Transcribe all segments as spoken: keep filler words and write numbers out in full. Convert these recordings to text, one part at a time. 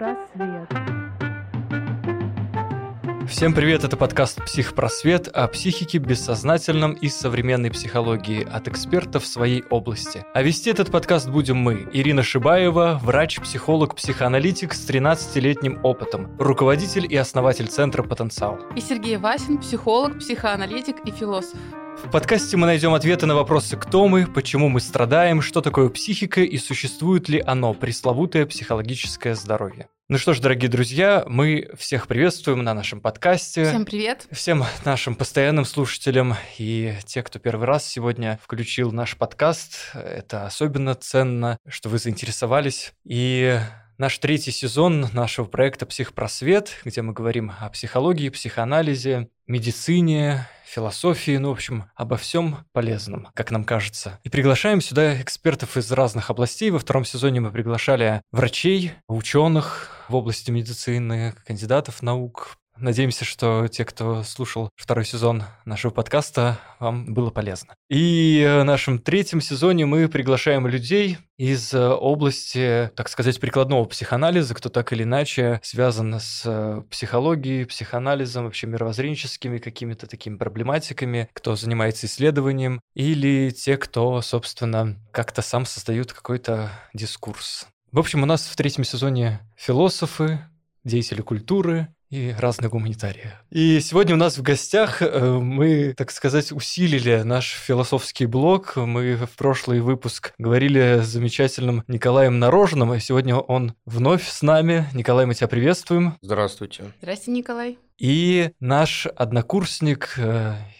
Психпросвет. Всем привет, это подкаст «Психпросвет» о психике, бессознательном и современной психологии от экспертов своей области. А вести этот подкаст будем мы, Ирина Шибаева, врач, психолог, психоаналитик с тринадцатилетним опытом, руководитель и основатель Центра Потенциал. И Сергей Васин, психолог, психоаналитик и философ. В подкасте мы найдем ответы на вопросы «Кто мы?», «Почему мы страдаем?», «Что такое психика?» и «Существует ли оно?» – пресловутое психологическое здоровье. Ну что ж, дорогие друзья, мы всех приветствуем на нашем подкасте. Всем привет. Всем нашим постоянным слушателям и те, кто первый раз сегодня включил наш подкаст. Это особенно ценно, что вы заинтересовались. И... Наш третий сезон нашего проекта «Психпросвет», где мы говорим о психологии, психоанализе, медицине, философии, ну, в общем, обо всем полезном, как нам кажется. И приглашаем сюда экспертов из разных областей. Во втором сезоне мы приглашали врачей, ученых в области медицины, кандидатов наук. Надеемся, что те, кто слушал второй сезон нашего подкаста, вам было полезно. И в нашем третьем сезоне мы приглашаем людей из области, так сказать, прикладного психоанализа, кто так или иначе связан с психологией, психоанализом, вообще мировоззренческими какими-то такими проблематиками, кто занимается исследованием, или те, кто, собственно, как-то сам создает какой-то дискурс. В общем, у нас в третьем сезоне философы, деятели культуры и разные гуманитарии. И сегодня у нас в гостях мы, так сказать, усилили наш философский блок. Мы в прошлый выпуск говорили с замечательным Николаем Нарожным, и сегодня он вновь с нами. Николай, мы тебя приветствуем. Здравствуйте. Здравствуйте, Николай. И наш однокурсник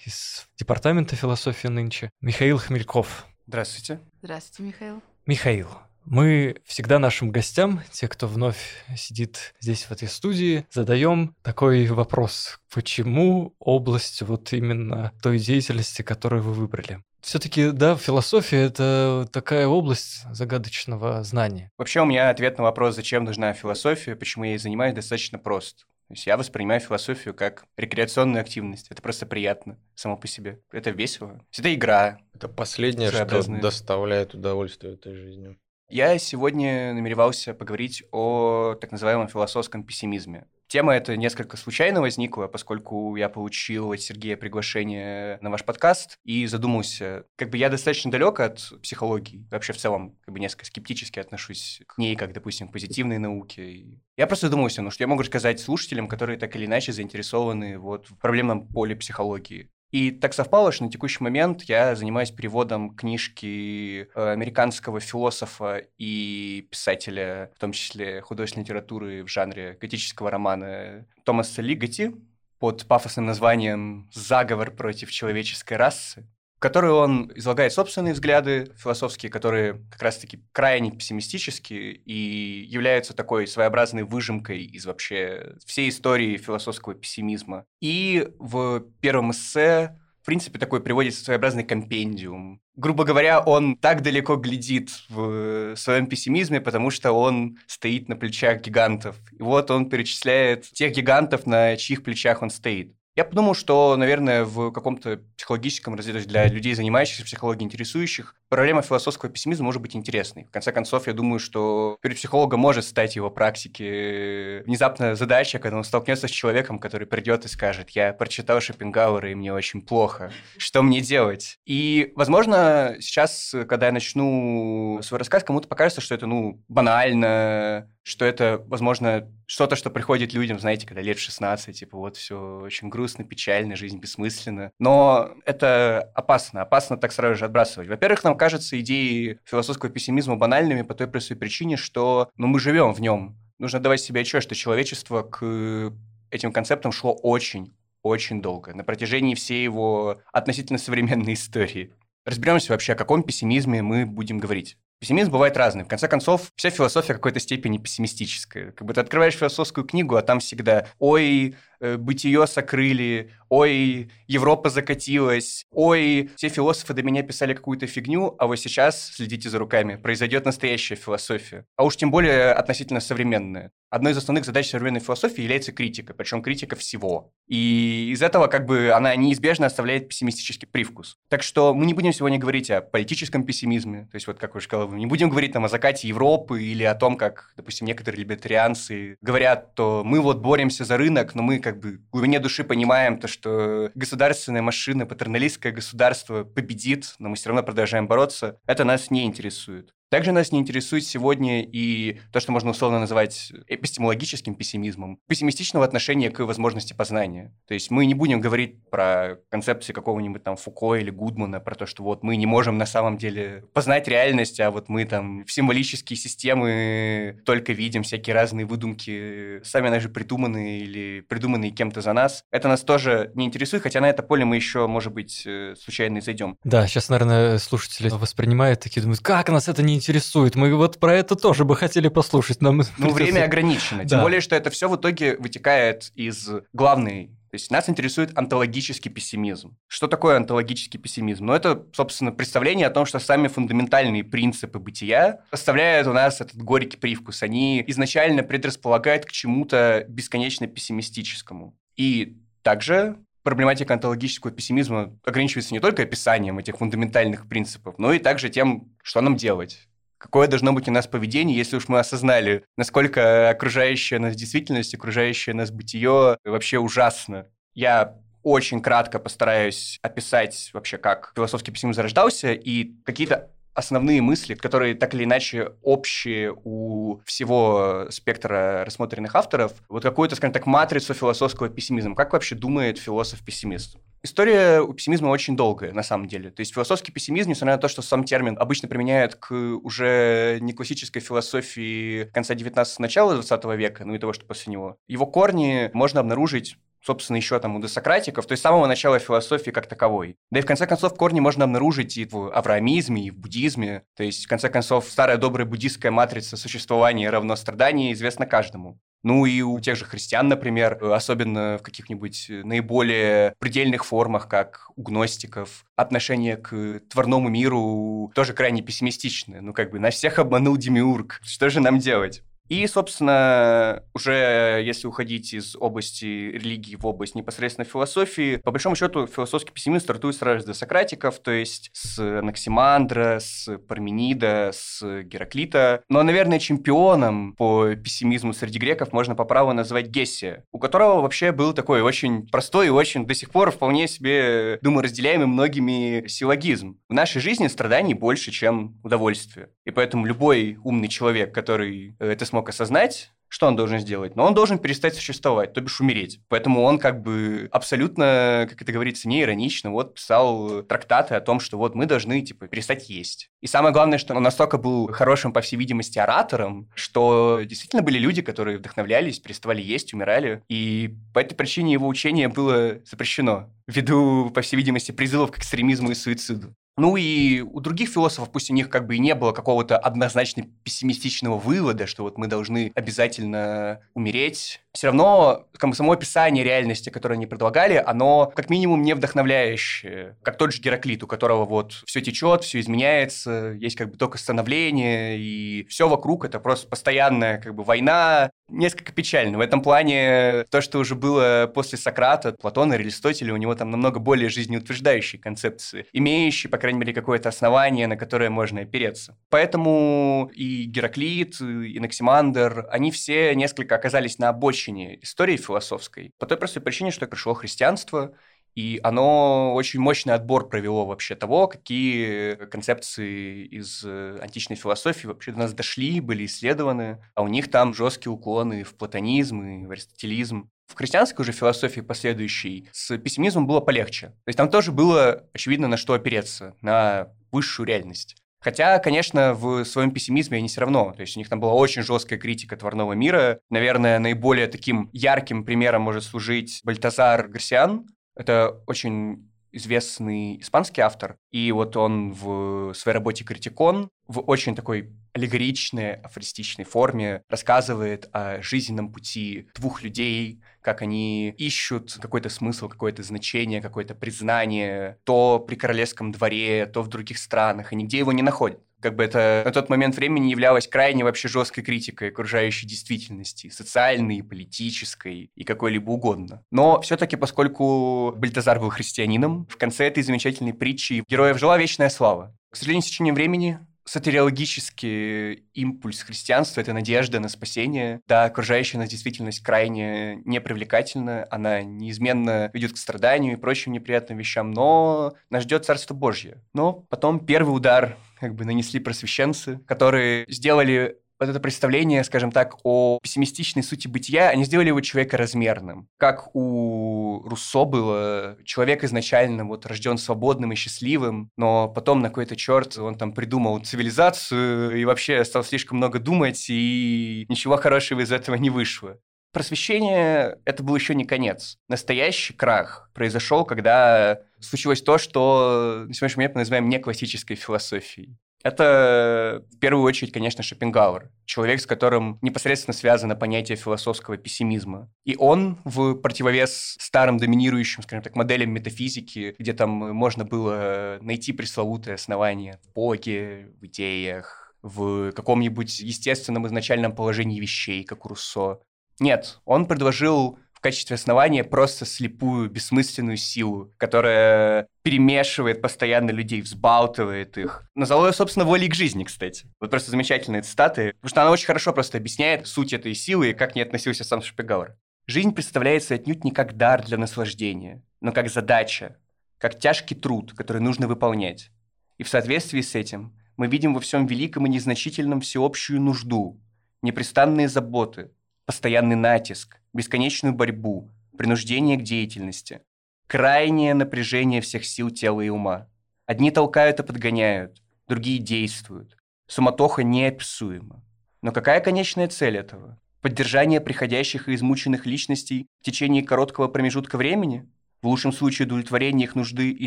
из департамента философии нынче, Михаил Хмельков. Здравствуйте. Здравствуйте, Михаил. Михаил. Мы всегда нашим гостям, те, кто вновь сидит здесь, в этой студии, задаем такой вопрос. Почему область вот именно той деятельности, которую вы выбрали? Все-таки, да, философия – это такая область загадочного знания. Вообще у меня ответ на вопрос, зачем нужна философия, почему я ей занимаюсь, достаточно прост. То есть я воспринимаю философию как рекреационную активность. Это просто приятно само по себе. Это весело. Это игра. Это последнее, что доставляет удовольствие этой жизни. Я сегодня намеревался поговорить о так называемом философском пессимизме. Тема эта несколько случайно возникла, поскольку я получил от Сергея приглашение на ваш подкаст и задумался. Как бы я достаточно далек от психологии, вообще в целом как бы несколько скептически отношусь к ней, как, допустим, к позитивной науке. Я просто задумался, ну что я могу сказать слушателям, которые так или иначе заинтересованы вот в проблемном поле психологии. И так совпало, что на текущий момент я занимаюсь переводом книжки американского философа и писателя, в том числе художественной литературы в жанре готического романа Томаса Лиготти под пафосным названием «Заговор против человеческой расы», в которой он излагает собственные взгляды философские, которые как раз-таки крайне пессимистические и являются такой своеобразной выжимкой из вообще всей истории философского пессимизма. И в первом эссе, в принципе, такой приводится своеобразный компендиум. Грубо говоря, он так далеко глядит в своем пессимизме, потому что он стоит на плечах гигантов. И вот он перечисляет тех гигантов, на чьих плечах он стоит. Я подумал, что, наверное, в каком-то психологическом развитии для людей, занимающихся психологией, интересующих, проблема философского пессимизма может быть интересной. В конце концов, я думаю, что перед психологом может стать его практике внезапная задача, когда он столкнется с человеком, который придет и скажет: «Я прочитал Шопенгауэра, и мне очень плохо. Что мне делать?» И, возможно, сейчас, когда я начну свой рассказ, кому-то покажется, что это, ну, банально, что это, возможно, что-то, что приходит людям, знаете, когда лет шестнадцать, типа вот все очень грустно, печально, жизнь бессмысленна. Но это опасно, опасно так сразу же отбрасывать. Во-первых, нам кажутся идеи философского пессимизма банальными по той простой причине, что ну, мы живем в нем. Нужно отдавать себе отчет, что человечество к этим концептам шло очень, очень долго, на протяжении всей его относительно современной истории. Разберемся вообще, о каком пессимизме мы будем говорить. Пессимизм бывает разный. В конце концов, вся философия в какой-то степени пессимистическая. Как бы ты открываешь философскую книгу, а там всегда «Ой, бытие сокрыли, ой, Европа закатилась, ой, все философы до меня писали какую-то фигню, а вот сейчас следите за руками, произойдет настоящая философия, а уж тем более относительно современная. Одной из основных задач современной философии является критика, причем критика всего. И из этого как бы она неизбежно оставляет пессимистический привкус. Так что мы не будем сегодня говорить о политическом пессимизме, то есть вот как вы уже сказали, мы не будем говорить там о закате Европы или о том, как, допустим, некоторые либертарианцы говорят, то мы вот боремся за рынок, но мы как бы в глубине души понимаем то, что государственная машина, патерналистское государство победит, но мы все равно продолжаем бороться. Это нас не интересует. Также нас не интересует сегодня и то, что можно условно называть эпистемологическим пессимизмом, пессимистичного отношения к возможности познания. То есть мы не будем говорить про концепции какого-нибудь там Фуко или Гудмана, про то, что вот мы не можем на самом деле познать реальность, а вот мы там в символические системы только видим всякие разные выдумки, сами наши придуманные или придуманные кем-то за нас. Это нас тоже не интересует, хотя на это поле мы еще, может быть, случайно и зайдем. Да, сейчас, наверное, слушатели воспринимают такие, думают, как нас это не интересует. Мы вот про это тоже бы хотели послушать. Нам ну, придется... время ограничено. Тем да. более, что это все в итоге вытекает из главной... То есть нас интересует онтологический пессимизм. Что такое онтологический пессимизм? Ну, это, собственно, представление о том, что сами фундаментальные принципы бытия оставляют у нас этот горький привкус. Они изначально предрасполагают к чему-то бесконечно пессимистическому. И также... Проблематика онтологического пессимизма ограничивается не только описанием этих фундаментальных принципов, но и также тем, что нам делать. Какое должно быть у нас поведение, если уж мы осознали, насколько окружающая нас действительность, окружающее нас бытие вообще ужасно. Я очень кратко постараюсь описать вообще, как философский пессимизм зарождался, и какие-то основные мысли, которые так или иначе общие у всего спектра рассмотренных авторов, вот какую-то, скажем так, матрицу философского пессимизма. Как вообще думает философ-пессимист? История у пессимизма очень долгая, на самом деле. То есть философский пессимизм, несмотря на то, что сам термин обычно применяют к уже не классической философии конца девятнадцатого, начала двадцатого века, ну и того, что после него, его корни можно обнаружить, собственно, еще там у досократиков, то есть с самого начала философии как таковой. Да и в конце концов корни можно обнаружить и в авраамизме, и в буддизме. То есть в конце концов старая добрая буддистская матрица существования равно страдания известна каждому. Ну и у тех же христиан, например, особенно в каких-нибудь наиболее предельных формах, как у гностиков, отношение к тварному миру тоже крайне пессимистичное. Ну как бы нас всех обманул демиург, что же нам делать? И, собственно, уже если уходить из области религии в область непосредственно философии, по большому счету философский пессимизм стартует сразу с досократиков, то есть с Анаксимандра, с Парменида, с Гераклита. Но, наверное, чемпионом по пессимизму среди греков можно по праву назвать Гессия, у которого вообще был такой очень простой и очень до сих пор вполне себе, думаю, разделяемый многими силлогизм. В нашей жизни страданий больше, чем удовольствия. И поэтому любой умный человек, который это смог осознать, что он должен сделать? Но он должен перестать существовать, то бишь умереть. Поэтому он как бы абсолютно, как это говорится, не иронично вот писал трактаты о том, что вот мы должны типа перестать есть. И самое главное, что он настолько был хорошим, по всей видимости, оратором, что действительно были люди, которые вдохновлялись, переставали есть, умирали. И по этой причине его учение было запрещено, ввиду, по всей видимости, призывов к экстремизму и суициду. Ну и у других философов, пусть у них как бы и не было какого-то однозначно пессимистичного вывода, что вот мы должны обязательно умереть, все равно как бы, само описание реальности, которое они предлагали, оно как минимум не вдохновляющее, как тот же Гераклит, у которого вот все течет, все изменяется, есть как бы только становление, и все вокруг это просто постоянная как бы война. Несколько печально. В этом плане то, что уже было после Сократа, Платона, Аристотеля, у него там намного более жизнеутверждающие концепции, имеющие, по крайней мере, какое-то основание, на которое можно опереться. Поэтому и Гераклит, и Анаксимандр, они все несколько оказались на обочине истории философской по той простой причине, что пришло христианство, и оно очень мощный отбор провело вообще того, какие концепции из античной философии вообще до нас дошли, были исследованы, а у них там жесткие уклоны в платонизм и в аристотелизм. В христианской уже философии последующей с пессимизмом было полегче. То есть там тоже было очевидно на что опереться, на высшую реальность. Хотя, конечно, в своем пессимизме они все равно. То есть у них там была очень жесткая критика тварного мира. Наверное, наиболее таким ярким примером может служить Бальтазар Гарсиан. Это очень известный испанский автор, и вот он в своей работе «Критикон» в очень такой аллегоричной, афористичной форме рассказывает о жизненном пути двух людей, как они ищут какой-то смысл, какое-то значение, какое-то признание то при королевском дворе, то в других странах, и нигде его не находят. Как бы это на тот момент времени являлось крайне вообще жесткой критикой окружающей действительности, социальной, политической и какой-либо угодно. Но все-таки, поскольку Бальтазар был христианином, в конце этой замечательной притчи героев жила вечная слава. К сожалению, с течением времени сатериологический импульс христианства – это надежда на спасение. Да, окружающая нас действительность крайне непривлекательна, она неизменно ведет к страданию и прочим неприятным вещам, но нас ждет Царство Божье. Но потом первый удар как бы нанесли просвещенцы, которые сделали вот это представление, скажем так, о пессимистичной сути бытия, они сделали его человека размерным. Как у Руссо было, человек изначально вот рожден свободным и счастливым, но потом на какой-то черт он там придумал цивилизацию и вообще стал слишком много думать, и ничего хорошего из этого не вышло. Просвещение – это был еще не конец. Настоящий крах произошел, когда случилось то, что на сегодняшний момент мы называем неклассической философией. Это, в первую очередь, конечно, Шопенгауэр, человек, с которым непосредственно связано понятие философского пессимизма. И он, в противовес старым доминирующим, скажем так, моделям метафизики, где там можно было найти пресловутое основание в Боге, в идеях, в каком-нибудь естественном изначальном положении вещей, как у Руссо. Нет, он предложил в качестве основания просто слепую, бессмысленную силу, которая перемешивает постоянно людей, взбалтывает их. Назвал ее, собственно, волей к жизни, кстати. Вот просто замечательные цитаты, потому что она очень хорошо просто объясняет суть этой силы и как к ней относился сам Шопенгауэр. «Жизнь представляется отнюдь не как дар для наслаждения, но как задача, как тяжкий труд, который нужно выполнять. И в соответствии с этим мы видим во всем великом и незначительном всеобщую нужду, непрестанные заботы, постоянный натиск, бесконечную борьбу, принуждение к деятельности, крайнее напряжение всех сил тела и ума. Одни толкают и подгоняют, другие действуют. Суматоха неописуема. Но какая конечная цель этого? Поддержание приходящих и измученных личностей в течение короткого промежутка времени? В лучшем случае удовлетворение их нужды и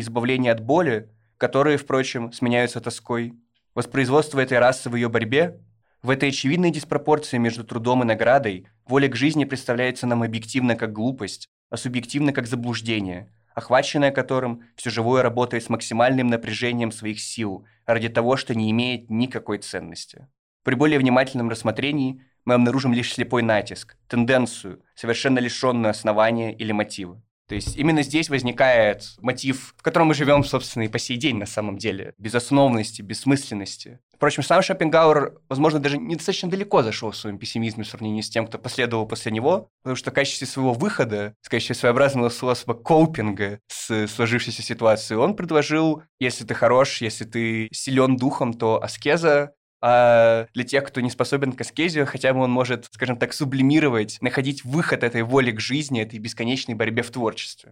избавление от боли, которые, впрочем, сменяются тоской? Воспроизводство этой расы в ее борьбе? В этой очевидной диспропорции между трудом и наградой воля к жизни представляется нам объективно как глупость, а субъективно как заблуждение, охваченное которым все живое работает с максимальным напряжением своих сил ради того, что не имеет никакой ценности. При более внимательном рассмотрении мы обнаружим лишь слепой натиск, тенденцию, совершенно лишенную основания или мотива. То есть именно здесь возникает мотив, в котором мы живем, собственно, и по сей день на самом деле. Безосновности, бессмысленности. Впрочем, сам Шопенгауэр, возможно, даже недостаточно далеко зашел в своем пессимизме в сравнении с тем, кто последовал после него, потому что в качестве своего выхода, в качестве своеобразного способа копинга с сложившейся ситуацией, он предложил, если ты хорош, если ты силен духом, то аскеза. А для тех, кто не способен к аскезию, хотя бы он может, скажем так, сублимировать, находить выход этой воли к жизни, этой бесконечной борьбе в творчестве.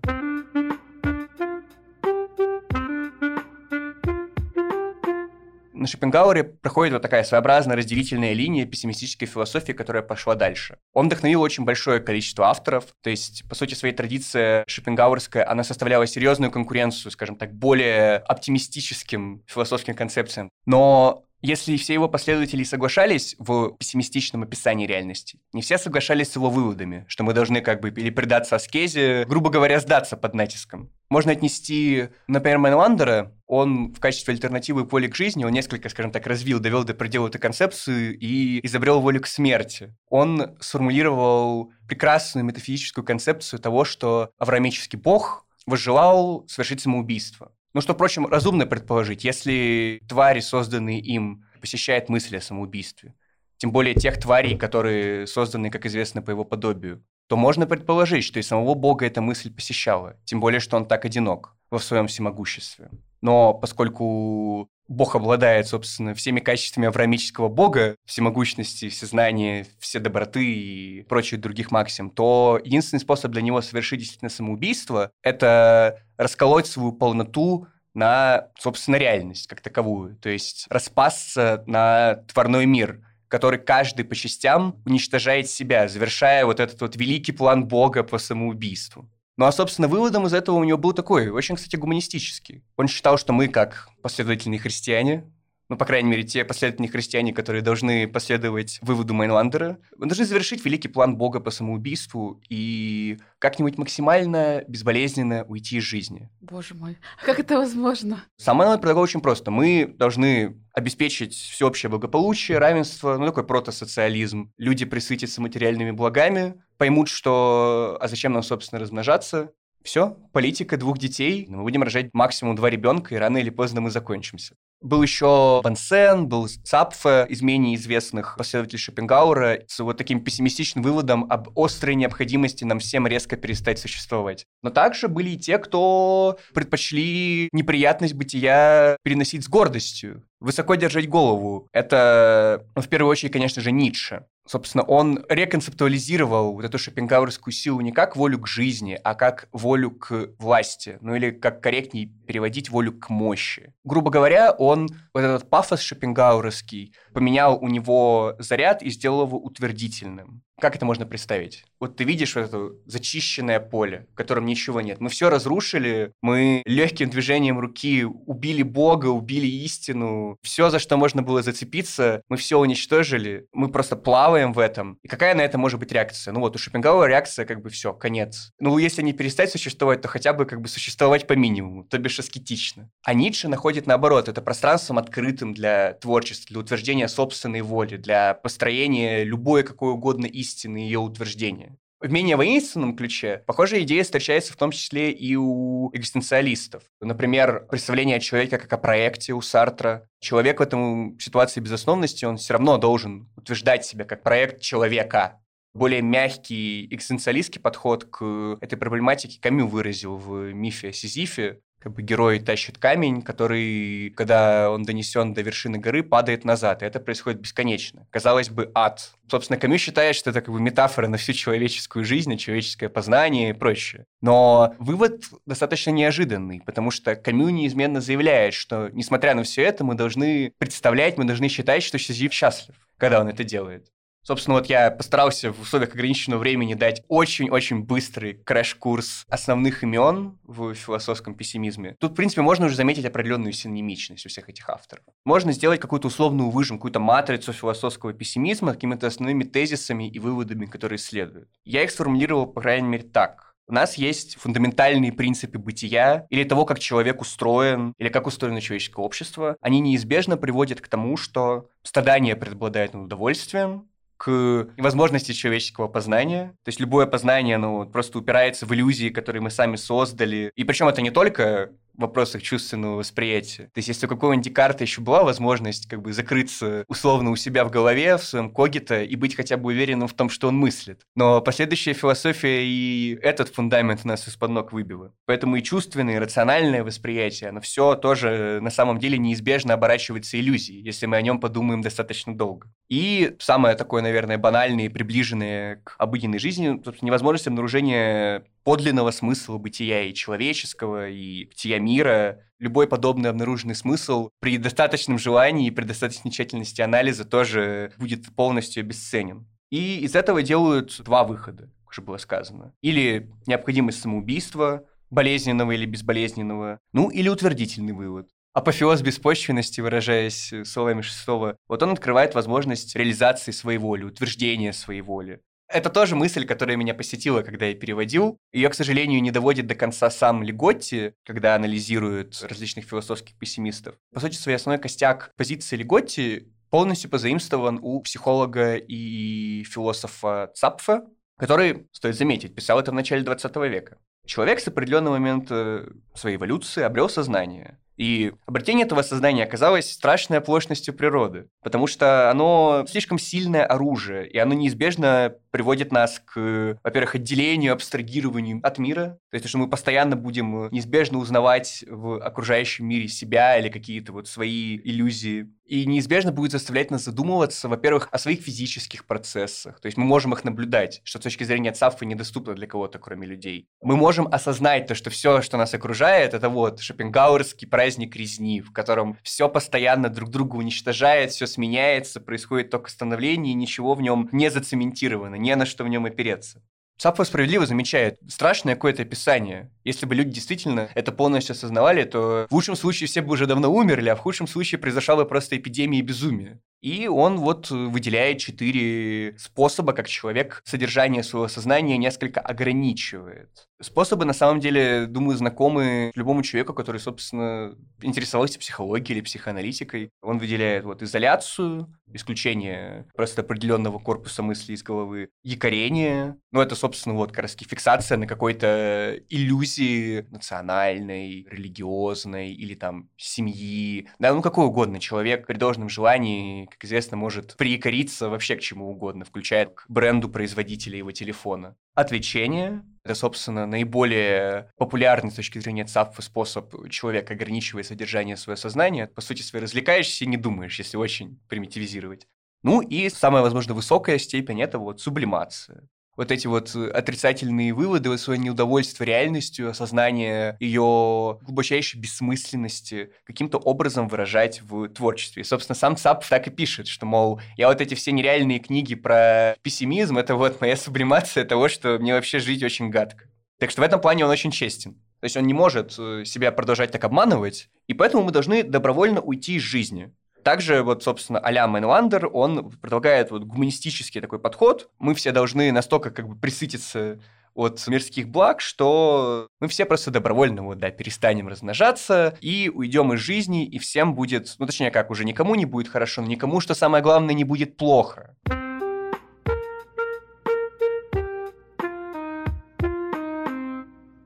На Шопенгауэре проходит вот такая своеобразная разделительная линия пессимистической философии, которая пошла дальше. Он вдохновил очень большое количество авторов, то есть, по сути, своей традиция шопенгауэрская, она составляла серьезную конкуренцию, скажем так, более оптимистическим философским концепциям. Но если все его последователи соглашались в пессимистичном описании реальности, не все соглашались с его выводами, что мы должны как бы или предаться аскезе, грубо говоря, сдаться под натиском. Можно отнести, например, Майнлендера, он в качестве альтернативы к воле к жизни, он несколько, скажем так, развил, довел до предела эту концепцию и изобрел волю к смерти. Он сформулировал прекрасную метафизическую концепцию того, что авраамический бог возжелал совершить самоубийство. Ну, что, впрочем, разумно предположить, если твари, созданные им, посещают мысли о самоубийстве, тем более тех тварей, которые созданы, как известно, по его подобию, то можно предположить, что и самого Бога эта мысль посещала, тем более, что он так одинок во своем всемогуществе. Но поскольку Бог обладает, собственно, всеми качествами авраамического Бога, всемогущности, всезнания, вседоброты и прочих других максим, то единственный способ для него совершить действительно самоубийство – это расколоть свою полноту на, собственно, реальность как таковую, то есть распасться на тварной мир, который каждый по частям уничтожает себя, завершая вот этот вот великий план Бога по самоубийству. Ну а, собственно, выводом из этого у него был такой, очень, кстати, гуманистический. Он считал, что мы, как последовательные христиане, ну, по крайней мере, те последовательные христиане, которые должны последовать выводу Майнлендера, должны завершить великий план Бога по самоубийству и как-нибудь максимально безболезненно уйти из жизни. Боже мой, а как это возможно? Сам Майнлендер предлагал очень просто. Мы должны обеспечить всеобщее благополучие, равенство, ну, такой протосоциализм. Люди пресытятся материальными благами, поймут, что... А зачем нам, собственно, размножаться? Все, политика двух детей. Мы будем рожать максимум два ребенка, и рано или поздно мы закончимся. Был еще Бансен, был Сапф, из менее известных последователей Шопенгауэра, с вот таким пессимистичным выводом об острой необходимости нам всем резко перестать существовать. Но также были и те, кто предпочли неприятность бытия переносить с гордостью, высоко держать голову. Это, ну, в первую очередь, конечно же, Ницше. Собственно, он реконцептуализировал вот эту шопенгауэрскую силу не как волю к жизни, а как волю к власти, ну или, как корректнее переводить, волю к мощи. Грубо говоря, он вот этот пафос шопенгауэрский поменял у него заряд и сделал его утвердительным. Как это можно представить? Вот ты видишь вот это зачищенное поле, в котором ничего нет. Мы все разрушили, мы легким движением руки убили Бога, убили истину. Все, за что можно было зацепиться, мы все уничтожили. Мы просто плаваем в этом. И какая на это может быть реакция? Ну вот у Шопенгауэра реакция как бы все, конец. Ну если не перестать существовать, то хотя бы как бы существовать по минимуму, то бишь аскетично. А Ницше находит наоборот это пространством открытым для творчества, для утверждения собственной воли, для построения любой какой угодно истины. истины ее утверждения. В менее воинственном ключе похожая идея встречается в том числе и у экзистенциалистов. Например, представление о человеке как о проекте у Сартра. Человек в этом ситуации безосновности, он все равно должен утверждать себя как проект человека. Более мягкий экзистенциалистский подход к этой проблематике Камю выразил в мифе о Сизифе. Как бы герой тащит камень, который, когда он донесен до вершины горы, падает назад. И это происходит бесконечно. Казалось бы, ад. Собственно, Камю считает, что это как бы метафора на всю человеческую жизнь, на человеческое познание и прочее. Но вывод достаточно неожиданный, потому что Камю неизменно заявляет, что, несмотря на все это, мы должны представлять, мы должны считать, что Сизиф счастлив, когда он это делает. Собственно, вот я постарался в условиях ограниченного времени дать очень-очень быстрый крэш-курс основных имен в философском пессимизме. Тут, в принципе, можно уже заметить определенную синонимичность у всех этих авторов. Можно сделать какую-то условную выжимку, какую-то матрицу философского пессимизма, какими-то основными тезисами и выводами, которые следуют. Я их сформулировал, по крайней мере, так. У нас есть фундаментальные принципы бытия или того, как человек устроен, или как устроено человеческое общество. Они неизбежно приводят к тому, что страдание преобладает над удовольствием, к невозможности человеческого познания. То есть любое познание, ну, просто упирается в иллюзии, которые мы сами создали. И причем это не только в вопросах чувственного восприятия. То есть если у какого-нибудь Декарта еще была возможность как бы закрыться условно у себя в голове, в своем когите, и быть хотя бы уверенным в том, что он мыслит. Но последующая философия и этот фундамент нас из-под ног выбила. Поэтому и чувственное, и рациональное восприятие, оно все тоже на самом деле неизбежно оборачивается иллюзией, если мы о нем подумаем достаточно долго. И самое такое, наверное, банальное и приближенное к обыденной жизни, собственно, невозможность обнаружения подлинного смысла бытия и человеческого, и бытия мира. Любой подобный обнаруженный смысл при достаточном желании и при достаточной тщательности анализа тоже будет полностью обесценен. И из этого делают два выхода, как уже было сказано. Или необходимость самоубийства, болезненного или безболезненного, ну или утвердительный вывод. Апофеоз беспочвенности, выражаясь словами Шестова, вот он открывает возможность реализации своей воли, утверждения своей воли. Это тоже мысль, которая меня посетила, когда я переводил. Ее, к сожалению, не доводит до конца сам Лиготти, когда анализирует различных философских пессимистов. По сути, своей основной костяк позиции Лиготти полностью позаимствован у психолога и философа Цапфа, который, стоит заметить, писал это в начале двадцатого века. Человек с определенного момента своей эволюции обрел сознание. И обретение этого сознания оказалось страшной оплошностью природы, потому что оно слишком сильное оружие, и оно неизбежно приводит нас к, во-первых, отделению, абстрагированию от мира, то есть что мы постоянно будем неизбежно узнавать в окружающем мире себя или какие-то вот свои иллюзии, и неизбежно будет заставлять нас задумываться, во-первых, о своих физических процессах, то есть мы можем их наблюдать, что с точки зрения Цапфы недоступно для кого-то, кроме людей. Мы можем осознать то, что все, что нас окружает, это вот шопенгауэрский проект, праздник резни, в котором все постоянно друг друга уничтожает, все сменяется, происходит только становление, и ничего в нем не зацементировано, не на что в нем опереться. Сапф справедливо замечает, страшное какое-то описание. Если бы люди действительно это полностью осознавали, то в лучшем случае все бы уже давно умерли, а в худшем случае произошла бы просто эпидемия и безумие. И он вот выделяет четыре способа, как человек содержание своего сознания несколько ограничивает. Способы, на самом деле, думаю, знакомы любому человеку, который, собственно, интересовался психологией или психоаналитикой. Он выделяет вот изоляцию, исключение просто определенного корпуса мыслей из головы, якорение. Ну, это, собственно, вот как раз фиксация на какой-то иллюзии национальной, религиозной или там семьи. Да, ну, какой угодно человек при должном желании, как известно, может приикариться вообще к чему угодно, включая к бренду производителя его телефона. Отвлечение – это, собственно, наиболее популярный с точки зрения Сапфа способ человека, ограничивая содержание своего сознания. По сути своей развлекаешься и не думаешь, если очень примитивизировать. Ну и самая, возможно, высокая степень – это вот сублимация. Вот эти вот отрицательные выводы, свое неудовольство реальностью, осознание ее глубочайшей бессмысленности каким-то образом выражать в творчестве. И, собственно, сам Сапф так и пишет, что, мол, я вот эти все нереальные книги про пессимизм, это вот моя сублимация того, что мне вообще жить очень гадко. Так что в этом плане он очень честен. То есть он не может себя продолжать так обманывать, и поэтому мы должны добровольно уйти из жизни. Также, вот, собственно, а-ля Майнлендер, он предлагает вот гуманистический такой подход. Мы все должны настолько как бы присытиться от мирских благ, что мы все просто добровольно вот, да, перестанем размножаться и уйдем из жизни, и всем будет, ну, точнее, как, уже никому не будет хорошо, но никому, что самое главное, не будет плохо.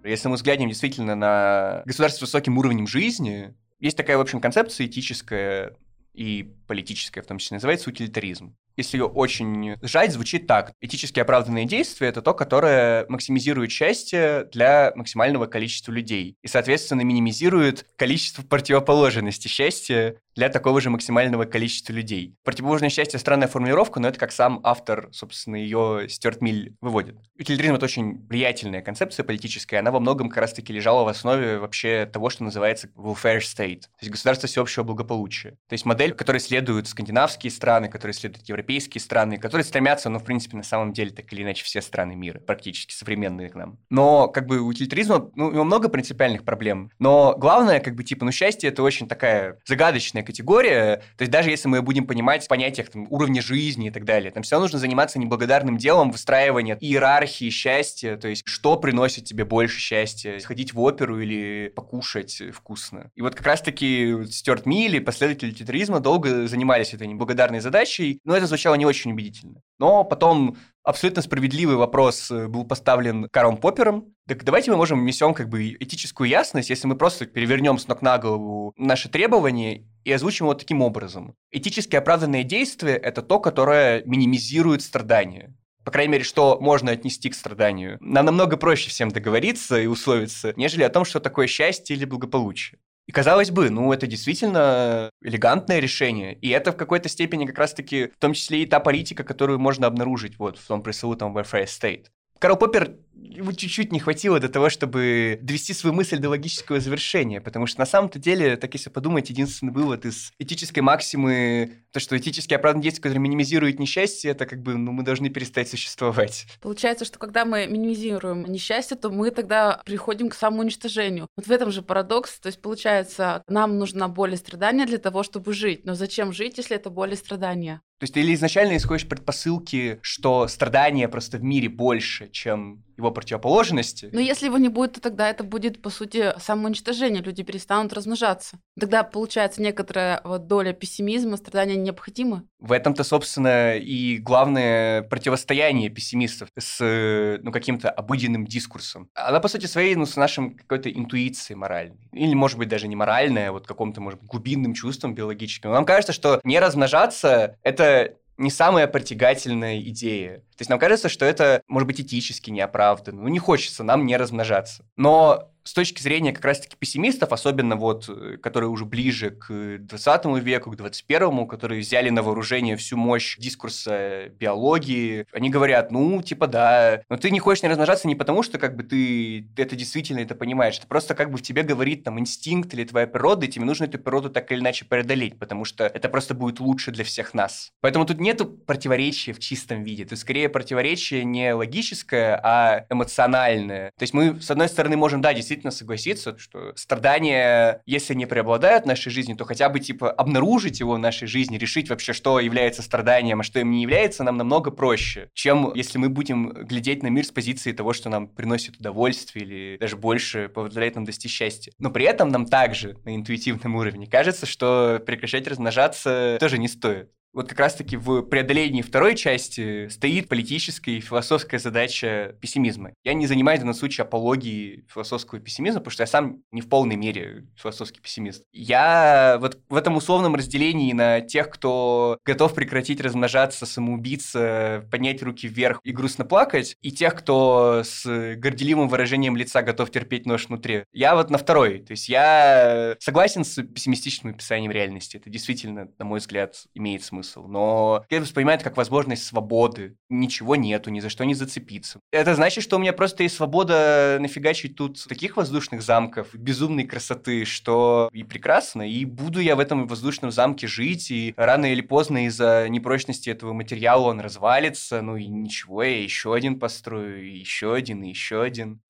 Если мы взглянем действительно на государство с высоким уровнем жизни, есть такая, в общем, концепция этическая, и политическая, в том числе, называется утилитаризм. Если ее очень сжать, звучит так. Этически оправданные действия – это то, которое максимизирует счастье для максимального количества людей и, соответственно, минимизирует количество противоположности счастья для такого же максимального количества людей. Противоположное счастье – странная формулировка, но это как сам автор, собственно, ее Стюарт Миль выводит. Утилитаризм – это очень влиятельная концепция политическая, она во многом как раз-таки лежала в основе вообще того, что называется welfare state, то есть государство всеобщего благополучия. То есть модель, которой следуют скандинавские страны, которой следуют европейские, европейские страны, которые стремятся, ну, в принципе, на самом деле, так или иначе, все страны мира, практически современные к нам. Но, как бы, у утилитаризма, ну, у него много принципиальных проблем, но главное, как бы, типа, ну, счастье – это очень такая загадочная категория, то есть даже если мы будем понимать в понятиях, там, уровня жизни и так далее, там все нужно заниматься неблагодарным делом выстраивания иерархии счастья, то есть что приносит тебе больше счастья, сходить в оперу или покушать вкусно. И вот как раз-таки Стюарт Миль и последователи утилитаризма долго занимались этой неблагодарной задачей, но это сначала не очень убедительно. Но потом абсолютно справедливый вопрос был поставлен Карлом Поппером. Так давайте мы можем внесем как бы этическую ясность, если мы просто перевернем с ног на голову наши требования и озвучим его таким образом. Этически оправданное действие – это то, которое минимизирует страдания. По крайней мере, что можно отнести к страданию. Нам намного проще всем договориться и условиться, нежели о том, что такое счастье или благополучие. И, казалось бы, ну, это действительно элегантное решение. И это в какой-то степени как раз-таки в том числе и та политика, которую можно обнаружить вот в том пресловутом welfare state. Карл Поппер, ему чуть-чуть не хватило до того, чтобы довести свою мысль до логического завершения, потому что на самом-то деле, так если подумать, единственный вывод из этической максимы, то, что этически оправданные действия, которые минимизируют несчастье, это как бы, ну, мы должны перестать существовать. Получается, что когда мы минимизируем несчастье, то мы тогда приходим к самоуничтожению. Вот в этом же парадокс, то есть получается, нам нужна боль и страдания для того, чтобы жить, но зачем жить, если это боль и страдания? То есть ты или изначально исходишь предпосылки, что страдания просто в мире больше, чем его противоположности. Но если его не будет, то тогда это будет, по сути, самоуничтожение. Люди перестанут размножаться. Тогда, получается, некоторая вот доля пессимизма, страдания необходимы. В этом-то, собственно, и главное противостояние пессимистов с, ну, каким-то обыденным дискурсом. Она, по сути, своей, ну, с нашим какой-то интуицией моральной. Или, может быть, даже не моральной, а вот каком-то, может быть, глубинным чувством биологическим. Но нам кажется, что не размножаться – это не самая притягательная идея. То есть нам кажется, что это, может быть, этически неоправданно. Ну, не хочется нам не размножаться. Но с точки зрения как раз-таки пессимистов, особенно вот, которые уже ближе к двадцатому веку, к двадцать первому, которые взяли на вооружение всю мощь дискурса биологии, они говорят, ну, типа, да, но ты не хочешь не размножаться не потому, что как бы ты это действительно это понимаешь, это просто как бы в тебе говорит там инстинкт или твоя природа, и тебе нужно эту природу так или иначе преодолеть, потому что это просто будет лучше для всех нас. Поэтому тут нету противоречия в чистом виде, тут скорее противоречие не логическое, а эмоциональное. То есть мы, с одной стороны, можем, да, действительно согласиться, что страдания, если не преобладают в нашей жизни, то хотя бы, типа, обнаружить его в нашей жизни, решить вообще, что является страданием, а что им не является, нам намного проще, чем если мы будем глядеть на мир с позиции того, что нам приносит удовольствие или даже больше позволяет нам достичь счастья. Но при этом нам также на интуитивном уровне кажется, что прекращать размножаться тоже не стоит. Вот как раз-таки в преодолении второй части стоит политическая и философская задача пессимизма. Я не занимаюсь в данном случае апологией философского пессимизма, потому что я сам не в полной мере философский пессимист. Я вот в этом условном разделении на тех, кто готов прекратить размножаться, самоубиться, поднять руки вверх и грустно плакать, и тех, кто с горделивым выражением лица готов терпеть нож внутри. Я вот на второй. То есть я согласен с пессимистичным описанием реальности. Это действительно, на мой взгляд, имеет смысл. Но это воспринимает как возможность свободы. Ничего нету, ни за что не зацепиться. Это значит, что у меня просто есть свобода нафигачить тут таких воздушных замков, безумной красоты, что и прекрасно, и буду я в этом воздушном замке жить, и рано или поздно из-за непрочности этого материала он развалится, ну и ничего, я еще один построю, и еще один, и еще один.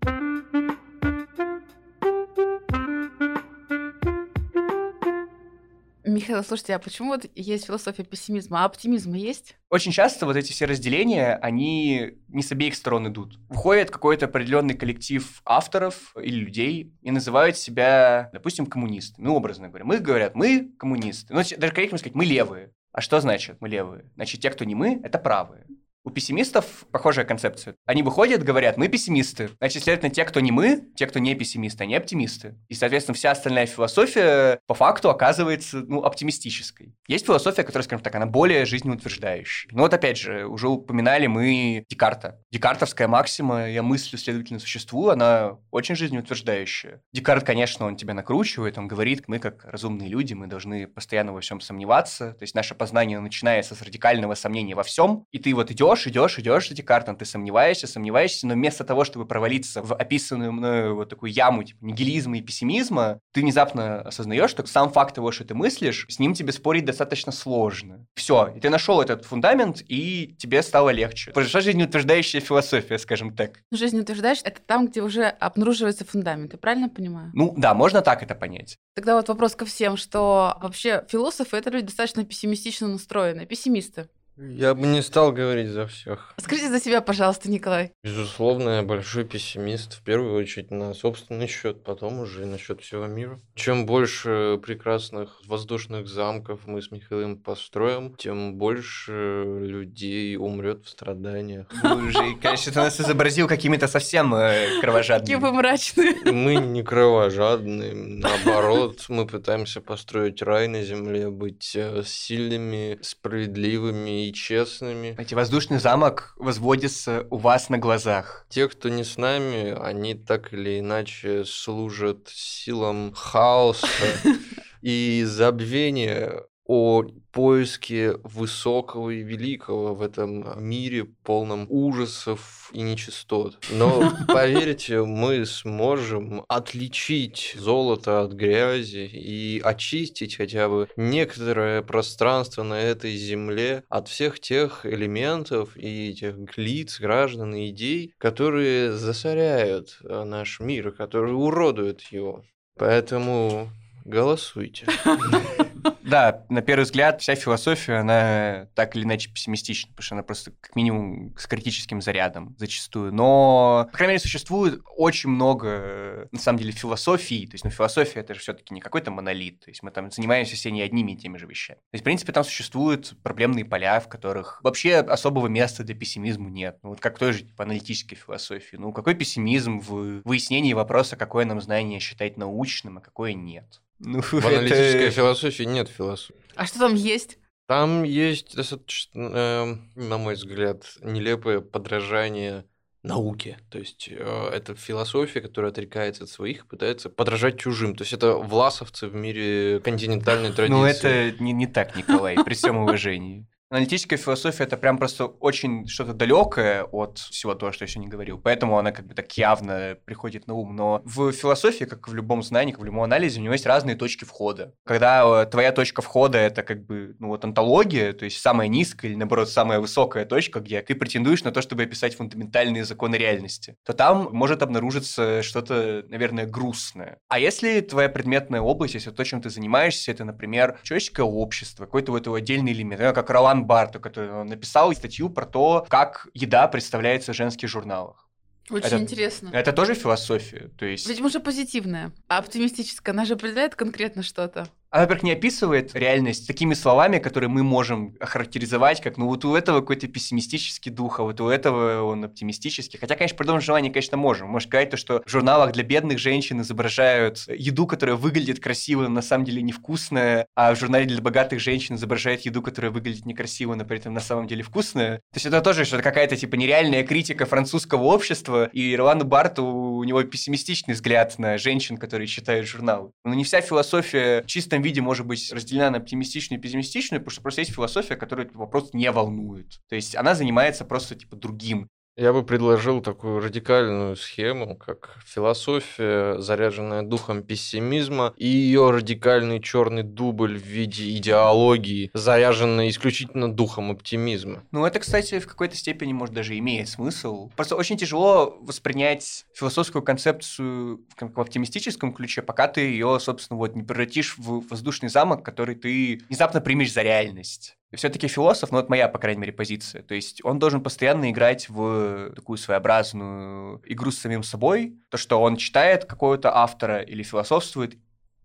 Михаил, слушайте, а почему вот есть философия пессимизма, а оптимизма есть? Очень часто вот эти все разделения, они не с обеих сторон идут. Входит какой-то определенный коллектив авторов или людей и называют себя, допустим, коммунистами. Ну, образно говоря. Мы говорят, мы коммунисты. Ну, даже корректно сказать, мы левые. А что значит мы левые? Значит, те, кто не мы, это правые. У пессимистов похожая концепция. Они выходят, говорят, мы пессимисты. Значит, следовательно, те, кто не мы, те, кто не пессимисты, они оптимисты. И, соответственно, вся остальная философия по факту оказывается, ну, оптимистической. Есть философия, которая, скажем так, она более жизнеутверждающая. Но вот опять же, уже упоминали мы Декарта. Декартовская максима «я мыслю, следовательно, существую», она очень жизнеутверждающая. Декарт, конечно, он тебя накручивает, он говорит, мы как разумные люди, мы должны постоянно во всем сомневаться. То есть наше познание начинается с радикального сомнения во всем, и ты вот идешь идешь, идешь за Декартом, ты сомневаешься, сомневаешься, но вместо того, чтобы провалиться в описанную мною вот такую яму типа нигилизма и пессимизма, ты внезапно осознаешь, что сам факт того, что ты мыслишь, с ним тебе спорить достаточно сложно. Все, и ты нашел этот фундамент, и тебе стало легче. Произошла жизнеутверждающая философия, скажем так. Жизнеутверждающая — это там, где уже обнаруживается фундамент, я правильно понимаю? Ну да, можно так это понять. Тогда вот вопрос ко всем, что вообще философы — это люди достаточно пессимистично настроенные, пессимисты. Я бы не стал говорить за всех. Скажите за себя, пожалуйста, Николай. Безусловно, я большой пессимист, в первую очередь на собственный счет, потом уже и на счет всего мира. Чем больше прекрасных воздушных замков мы с Михаилом построим, тем больше людей умрет в страданиях. Боже, и, конечно, ты нас изобразил какими-то совсем кровожадными. Какие вы мрачные. Мы не кровожадные, наоборот, мы пытаемся построить рай на земле, быть сильными, справедливыми и честными. Эти воздушный замок возводится у вас на глазах. Те, кто не с нами, они так или иначе служат силам хаоса и забвения о поиске высокого и великого в этом мире, полном ужасов и нечистот. Но, поверьте, мы сможем отличить золото от грязи и очистить хотя бы некоторое пространство на этой земле от всех тех элементов и тех лиц, граждан и идей, которые засоряют наш мир, которые уродуют его. Поэтому голосуйте. Да, на первый взгляд, вся философия, она так или иначе пессимистична, потому что она просто как минимум с критическим зарядом зачастую. Но, по крайней мере, существует очень много, на самом деле, философий. То есть, ну, философия — это же все-таки не какой-то монолит. То есть, мы там занимаемся все не одними и теми же вещами. То есть, в принципе, там существуют проблемные поля, в которых вообще особого места для пессимизма нет. Ну, вот как той же типа, аналитической философии. Ну, какой пессимизм в выяснении вопроса, какое нам знание считать научным, а какое нет? Ну, в это... аналитической философии нет философии. А что там есть? Там есть достаточно, э, на мой взгляд, нелепое подражание науке. То есть это философия, которая отрекается от своих, пытается подражать чужим. То есть это власовцы в мире континентальной традиции. Ну, это не, не так, Николай, при всем уважении. Аналитическая философия – это прям просто очень что-то далекое от всего того, что я еще не говорил. Поэтому она как бы так явно приходит на ум. Но в философии, как в любом знании, как в любом анализе, у него есть разные точки входа. Когда твоя точка входа – это как бы, ну вот, онтология, то есть самая низкая или, наоборот, самая высокая точка, где ты претендуешь на то, чтобы описать фундаментальные законы реальности, то там может обнаружиться что-то, наверное, грустное. А если твоя предметная область, если то, чем ты занимаешься, это, например, человеческое общество, какой-то вот его отдельный элемент, как Ролан Барту, который он написал статью про то, как еда представляется в женских журналах. Очень это, интересно. Это тоже философия, то есть... Ведь уже позитивная, а оптимистическая, она же определяет конкретно что-то. Она, во-первых, не описывает реальность такими словами, которые мы можем охарактеризовать, как, ну, вот у этого какой-то пессимистический дух, а вот у этого он оптимистический. Хотя, конечно, при том желании, конечно, можем. Может, сказать то, что в журналах для бедных женщин изображают еду, которая выглядит красиво, но на самом деле невкусная, а в журнале для богатых женщин изображают еду, которая выглядит некрасиво, но при этом на самом деле вкусная. То есть это тоже что-то какая-то, типа, нереальная критика французского общества, и Ролану Барту, у него пессимистичный взгляд на женщин, которые читают журналы. Но не вся философия чисто виде может быть разделена на оптимистичную и пессимистичную, потому что просто есть философия, которая этот вопрос не волнует. То есть она занимается просто типа другим. Я бы предложил такую радикальную схему, как философия, заряженная духом пессимизма, и ее радикальный черный дубль в виде идеологии, заряженной исключительно духом оптимизма. Ну, это, кстати, в какой-то степени, может, даже имеет смысл. Просто очень тяжело воспринять философскую концепцию в оптимистическом ключе, пока ты ее, собственно, вот не превратишь в воздушный замок, который ты внезапно примешь за реальность. Все-таки философ, ну, это моя, по крайней мере, позиция. То есть он должен постоянно играть в такую своеобразную игру с самим собой. То, что он читает какого-то автора или философствует.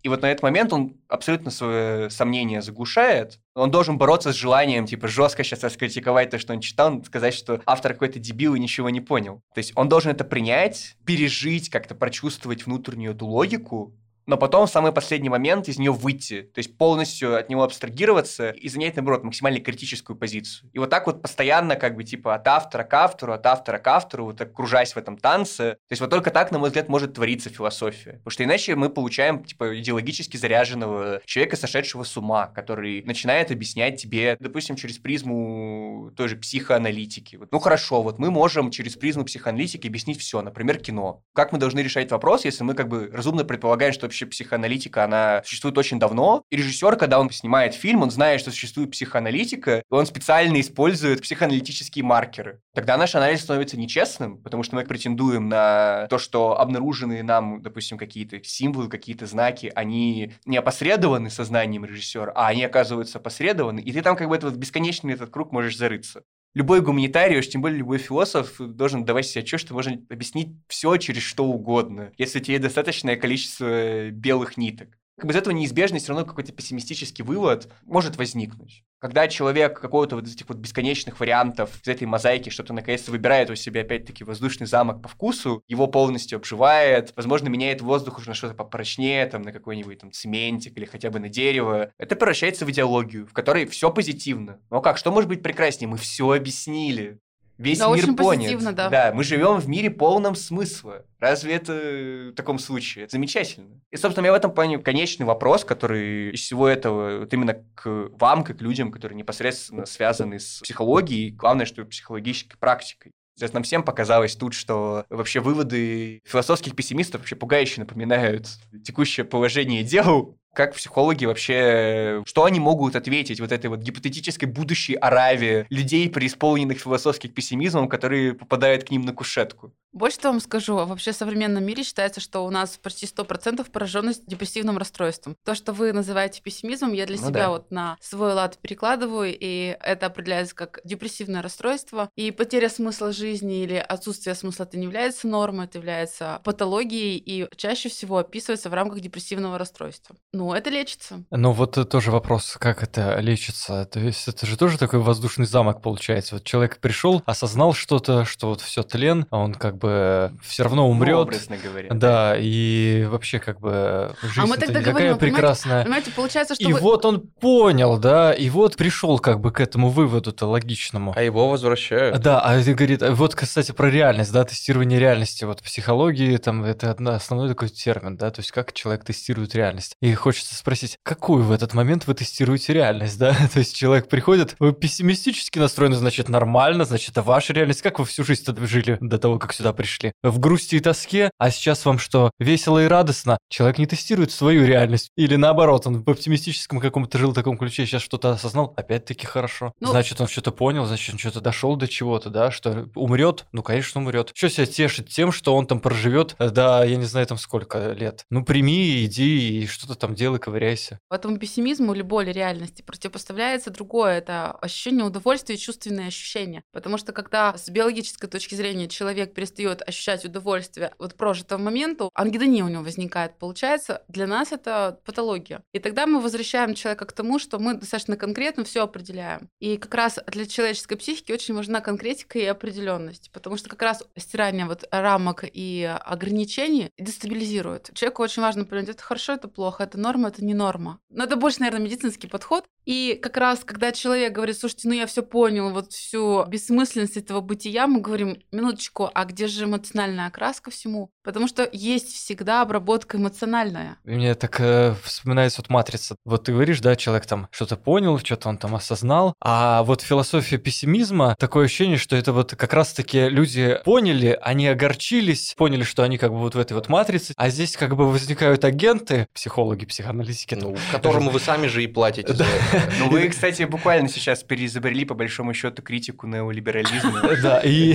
И вот на этот момент он абсолютно свои сомнения заглушает. Он должен бороться с желанием, типа, жестко сейчас раскритиковать то, что он читал, сказать, что автор какой-то дебил и ничего не понял. То есть он должен это принять, пережить, как-то прочувствовать внутреннюю эту логику, но потом в самый последний момент из нее выйти, то есть полностью от него абстрагироваться и занять, наоборот, максимально критическую позицию. И вот так вот постоянно как бы типа от автора к автору, от автора к автору, вот так кружась в этом танце. То есть вот только так, на мой взгляд, может твориться философия. Потому что иначе мы получаем типа идеологически заряженного человека, сошедшего с ума, который начинает объяснять тебе, допустим, через призму той же психоаналитики. Вот, ну хорошо, вот мы можем через призму психоаналитики объяснить все, например, кино. Как мы должны решать вопрос, если мы как бы разумно предполагаем, что вообще психоаналитика, она существует очень давно. И режиссер, когда он снимает фильм, он знает, что существует психоаналитика, и он специально использует психоаналитические маркеры. Тогда наш анализ становится нечестным, потому что мы претендуем на то, что обнаруженные нам, допустим, какие-то символы, какие-то знаки, они не опосредованы сознанием режиссера, а они оказываются опосредованы, и ты там как бы этот бесконечный этот круг можешь зарыться. Любой гуманитарий, уж тем более любой философ, должен давать себе отчет, что можно объяснить все через что угодно, если у тебя есть достаточное количество белых ниток. Как бы из этого неизбежно все равно какой-то пессимистический вывод может возникнуть. Когда человек какого-то вот этих вот бесконечных вариантов из этой мозаики что-то наконец-то выбирает у себя, опять-таки, воздушный замок по вкусу, его полностью обживает, возможно, меняет воздух уже на что-то попрочнее, там, на какой-нибудь там цементик или хотя бы на дерево, это превращается в идеологию, в которой все позитивно. Но как, что может быть прекраснее? Мы все объяснили. Весь да, мир понят. Да. да, мы живем в мире полном смысла. Разве это в таком случае? Это замечательно. И, собственно, у меня в этом плане конечный вопрос, который из всего этого, вот именно к вам, как людям, которые непосредственно связаны с психологией, главное, что психологической практикой. Сейчас нам всем показалось тут, что вообще выводы философских пессимистов вообще пугающе напоминают текущее положение дел. Как психологи вообще, что они могут ответить вот этой вот гипотетической будущей ораве людей, преисполненных философских пессимизмом, которые попадают к ним на кушетку? Больше того вам скажу, вообще в современном мире считается, что у нас почти сто процентов пораженность депрессивным расстройством. То, что вы называете пессимизмом, я для ну себя да. вот на свой лад перекладываю, и это определяется как депрессивное расстройство, и потеря смысла жизни или отсутствие смысла — это не является нормой, это является патологией и чаще всего описывается в рамках депрессивного расстройства. Ну, это лечится. Но вот тоже вопрос, как это лечится? То есть это же тоже такой воздушный замок получается. Вот человек пришел, осознал что-то, что вот все тлен, а он как бы все равно умрет. Ну, образно говоря. Да, да, и вообще как бы жизнь а мы тогда не говорим, такая прекрасная. Понимаете, получается, что и вы... вот он понял, да, и вот пришел как бы к этому выводу-то логичному. А его возвращают. Да, а говорит, вот, кстати, про реальность, да, тестирование реальности. Вот в психологии там это основной такой термин, да, то есть как человек тестирует реальность. И хочется спросить, какую в этот момент вы тестируете реальность, да? То есть человек приходит, вы пессимистически настроены, значит, нормально, значит, это ваша реальность. Как вы всю жизнь жили до того, как сюда пришли? В грусти и тоске, а сейчас вам что, весело и радостно? Человек не тестирует свою реальность. Или наоборот, он в оптимистическом каком-то жил в таком ключе, сейчас что-то осознал, опять-таки хорошо. Ну... Значит, он что-то понял, значит, он что-то дошел до чего-то, да, что умрет, ну, конечно, умрет. Что себя тешит тем, что он там проживет, да, я не знаю, там сколько лет. Ну, прими, иди и что-то там делай, ковыряйся. Поэтому пессимизму или боли реальности противопоставляется другое, это ощущение удовольствия и чувственные ощущения. Потому что когда с биологической точки зрения человек перестает ощущать удовольствие от прожитого момента, ангидония у него возникает, получается, для нас это патология. И тогда мы возвращаем человека к тому, что мы достаточно конкретно все определяем. И как раз для человеческой психики очень важна конкретика и определенность, потому что как раз стирание вот рамок и ограничений дестабилизирует. Человеку очень важно понять, это хорошо, это плохо, это норма, это не норма. Но это больше, наверное, медицинский подход. И как раз, когда человек говорит, слушайте, ну я все понял, вот всю бессмысленность этого бытия, мы говорим, минуточку, а где же эмоциональная окраска всему? Потому что есть всегда обработка эмоциональная. И мне так э, вспоминается вот матрица. Вот ты говоришь, да, человек там что-то понял, что-то он там осознал, а вот философия пессимизма, такое ощущение, что это вот как раз-таки люди поняли, они огорчились, поняли, что они как бы вот в этой вот матрице, а здесь как бы возникают агенты, психологи, психоаналитики, ну, которому вы сами же и платите за это. Ну, вы, кстати, буквально сейчас переизобрели, по большому счету, критику неолиберализма. Да, и...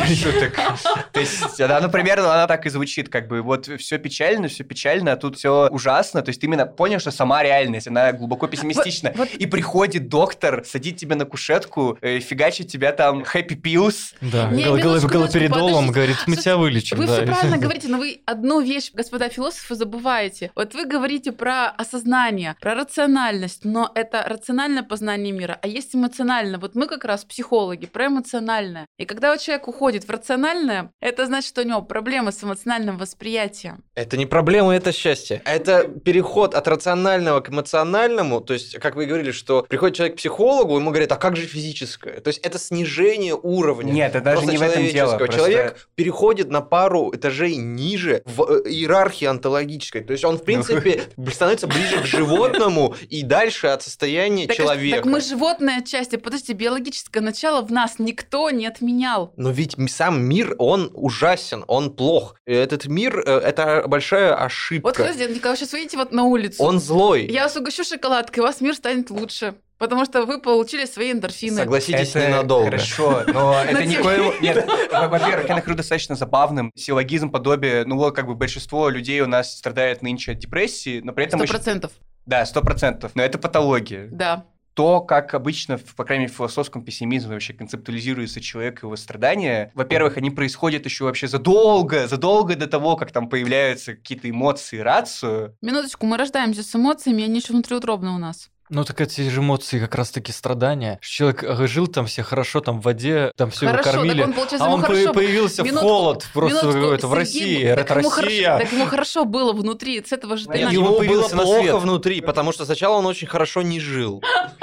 То есть, она примерно, она так и звучит, как бы, вот все печально, все печально, а тут все ужасно. То есть, ты именно понял, что сама реальность, она глубоко пессимистична. И приходит доктор, садит тебя на кушетку, фигачит тебя там happy pills. Да, галоперидолом, говорит, мы тебя вылечим. Вы все правильно говорите, но вы одну вещь, господа философы, забываете. Вот вы говорите про осознание, про рациональность, но это рациональность познание мира, а есть эмоциональное. Вот мы как раз психологи про эмоциональное. И когда человек уходит в рациональное, это значит, что у него проблемы с эмоциональным восприятием. Это не проблема, это счастье. Это переход от рационального к эмоциональному. То есть, как вы и говорили, что приходит человек к психологу, ему говорят, а как же физическое? То есть, это снижение уровня. Нет, это даже не в этом дело. Просто... Человек переходит на пару этажей ниже в иерархии онтологической. То есть, он, в принципе, становится ближе к животному и дальше от состояния человека. Так, так мы животное отчасти, подождите, биологическое начало в нас никто не отменял. Но ведь сам мир, он ужасен, он плох. Этот мир, это большая ошибка. Вот, подождите, Николай, сейчас выйдите вот на улицу. Он злой. Я вас угощу шоколадкой, у вас мир станет лучше. Потому что вы получили свои эндорфины. Согласитесь, это ненадолго. Хорошо, но это никоим... Нет, во-первых, я нахожу достаточно забавным силлогизм подобие, ну, как бы большинство людей у нас страдает нынче от депрессии, но при этом... Сто процентов. Да, сто процентов. Но это патология. Да. То, как обычно, по крайней мере, в философском пессимизме вообще концептуализируется человек и его страдания, во-первых, они происходят еще вообще задолго, задолго до того, как там появляются какие-то эмоции, рацию. Минуточку, мы рождаемся с эмоциями, они еще внутриутробно у нас. Ну, так эти же эмоции как раз-таки страдания. Человек жил там все хорошо, там в воде, там все хорошо, его кормили, так он, а он хорошо... появился минутку, в холод просто минутку, в России, это Россия. Так ему хорошо было внутри, с этого же... Нет, ему было плохо внутри, потому что сначала он очень хорошо не жил.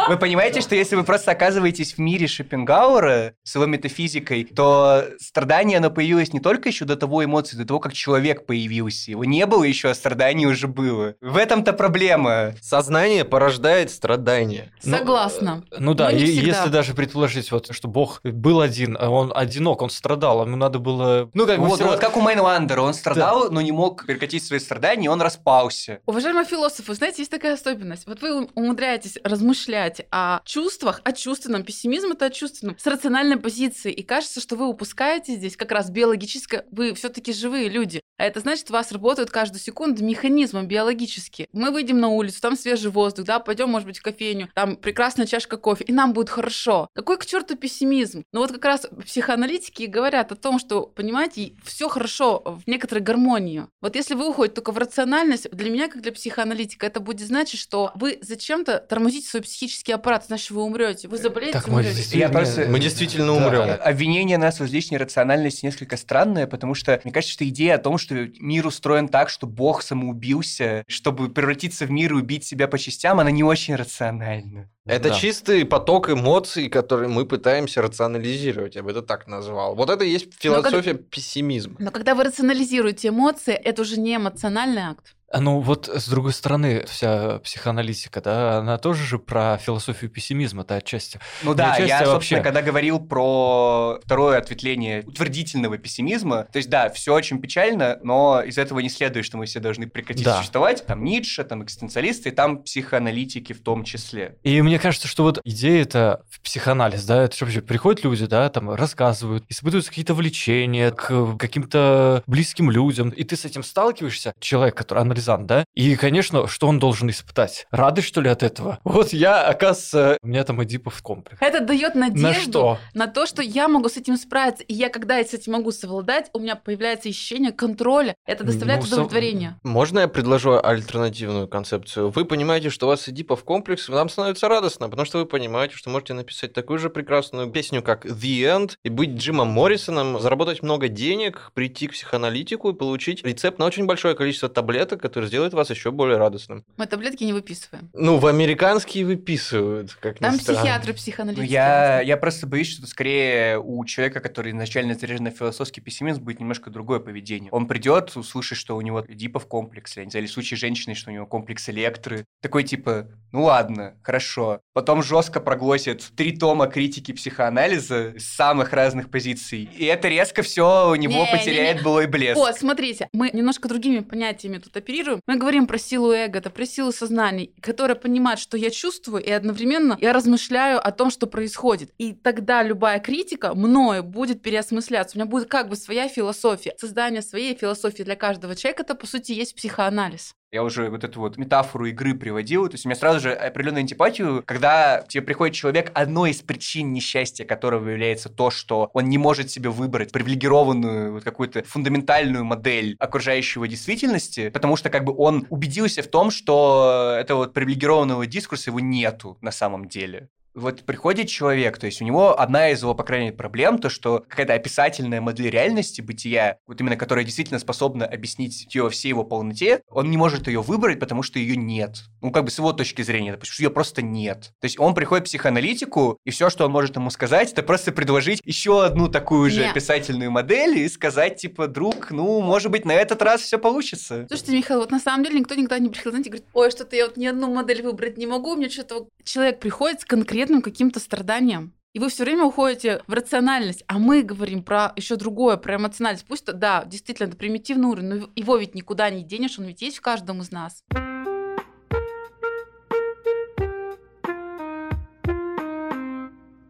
Вы понимаете, что если вы просто оказываетесь в мире Шопенгауэра с его метафизикой, то страдание, оно появилось не только еще до того эмоций, до того, как человек появился. Его не было еще, а страдание уже было. В этом-то проблема. Сознание порождает страдания. Согласна. Ну, ну да, и, если даже предположить, вот, что Бог был один, он одинок, он страдал, ему надо было... Ну как, вот, вот, вот как у Майнлендера, он страдал, да, но не мог прекратить свои страдания, и он распался. Уважаемые философы, знаете, есть такая особенность. Вот вы умудряетесь размышлять о чувствах, о чувственном. Пессимизм – это о чувственном. С рациональной позиции. И кажется, что вы упускаете здесь как раз биологическое... Вы все-таки живые люди. А это значит, у вас работают каждую секунду механизмы биологические. Мы выйдем на улицу, там свежий воздух, да, пойдем, может быть, в кофейню, там прекрасная чашка кофе, и нам будет хорошо. Какой к черту пессимизм? Но вот как раз психоаналитики говорят о том, что, понимаете, все хорошо в некоторой гармонии. Вот если вы уходите только в рациональность, для меня, как для психоаналитика, это будет значить, что вы зачем-то тормозите свой психический аппарат, значит, вы умрете, вы заболеете, так, умрете. Мы действительно, просто... мы действительно да. умрем. Обвинение нас в излишней рациональности несколько странное, потому что, мне кажется, что идея о том, что мир устроен так, что Бог самоубился, чтобы превратиться в мир и убить себя по частям, она не очень рациональна. Это да. чистый поток эмоций, которые мы пытаемся рационализировать, я бы это так назвал. Вот это и есть философия но как... пессимизма. Но когда вы рационализируете эмоции, это уже не эмоциональный акт. Ну вот, с другой стороны, вся психоаналитика, да, она тоже же про философию пессимизма-то отчасти. Ну да, отчасти я, вообще... собственно, когда говорил про второе ответвление утвердительного пессимизма, то есть, да, все очень печально, но из этого не следует, что мы все должны прекратить да. существовать. Там Ницше, там экзистенциалисты, и там психоаналитики в том числе. И мне кажется, что вот идея-то в психоанализ, да, это же вообще приходят люди, да, там рассказывают, испытываются какие-то влечения к каким-то близким людям, и ты с этим сталкиваешься, человек, который анализирует, да? И, конечно, что он должен испытать? Радость, что ли, от этого? Вот я, оказывается, у меня там эдипов комплекс. Это дает надежду на, что? на то, что я могу с этим справиться. И я, когда я с этим могу совладать, у меня появляется ощущение контроля. Это доставляет ну, удовлетворение. Со... Можно я предложу альтернативную концепцию? Вы понимаете, что у вас эдипов комплекс, вам становится радостно, потому что вы понимаете, что можете написать такую же прекрасную песню, как The End, и быть Джимом Моррисоном, заработать много денег, прийти к психоаналитику и получить рецепт на очень большое количество таблеток, который сделает вас еще более радостным. Мы таблетки не выписываем. Ну, в американские выписывают, как ни странно. Там психиатры, психоаналитики. Я, я просто боюсь, что скорее у человека, который изначально заряжен на философский пессимизм, будет немножко другое поведение. Он придет, услышит, что у него эдипов комплекс, я не знаю, или в случае женщины, что у него комплекс Электры. Такой типа, ну ладно, хорошо. Потом жестко проглотит три тома критики психоанализа с самых разных позиций. И это резко все у него не, потеряет не, не. былой блеск. О, смотрите, мы немножко другими понятиями тут описываем. Мы говорим про силу эго, про силу сознания, которая понимает, что я чувствую, и одновременно я размышляю о том, что происходит. И тогда любая критика мною будет переосмысляться. У меня будет как бы своя философия. Создание своей философии для каждого человека — это, по сути, есть психоанализ. Я уже вот эту вот метафору игры приводил. То есть у меня сразу же определенную антипатию, когда к тебе приходит человек, одной из причин несчастья которого является то, что он не может себе выбрать привилегированную вот какую-то фундаментальную модель окружающего действительности, потому что как бы он убедился в том, что этого вот привилегированного дискурса его нету на самом деле. Вот приходит человек, то есть у него одна из его, по крайней мере, проблем, то, что какая-то описательная модель реальности, бытия, вот именно которая действительно способна объяснить ее всей его полноте, он не может ее выбрать, потому что ее нет. Ну, как бы с его точки зрения, допустим, что ее просто нет. То есть он приходит к психоаналитику, и все, что он может ему сказать, это просто предложить еще одну такую же нет. описательную модель и сказать, типа, друг, ну, может быть, на этот раз все получится. Слушайте, Михаил, вот на самом деле никто никогда не приходил, знаете, говорит, ой, что-то я вот ни одну модель выбрать не могу, мне что-то... Человек приходит с конкретно каким-то страданием. И вы все время уходите в рациональность, а мы говорим про еще другое, про эмоциональность. Пусть, да, действительно, это примитивный уровень, но его ведь никуда не денешь, он ведь есть в каждом из нас.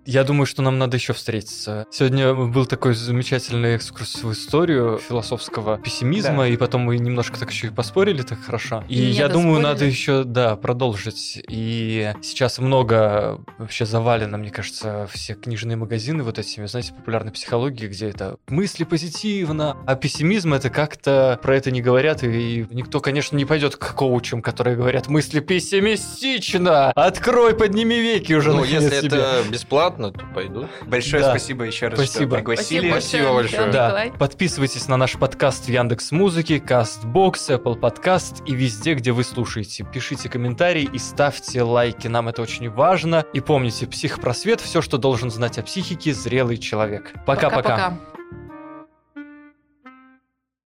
Я думаю, что нам надо еще встретиться. Сегодня был такой замечательный экскурс в историю философского пессимизма, да. и потом мы немножко так еще и поспорили, так хорошо. И, и я думаю, спорили. надо еще, да, продолжить. И сейчас много вообще завалено, мне кажется, все книжные магазины вот этими, знаете, популярной психологии, где это мысли позитивно, а пессимизм — это как-то про это не говорят, и никто, конечно, не пойдет к коучам, которые говорят «мысли пессимистично! Открой, подними веки уже!» Ну, если себе. это бесплатно, ну, то пойду. Большое да. спасибо еще раз, спасибо. что пригласили. Спасибо, спасибо большое. Да. Подписывайтесь на наш подкаст в Яндекс.Музыке, Кастбокс, Apple Podcast и везде, где вы слушаете. Пишите комментарии и ставьте лайки. Нам это очень важно. И помните, психпросвет — все, что должен знать о психике зрелый человек. Пока-пока.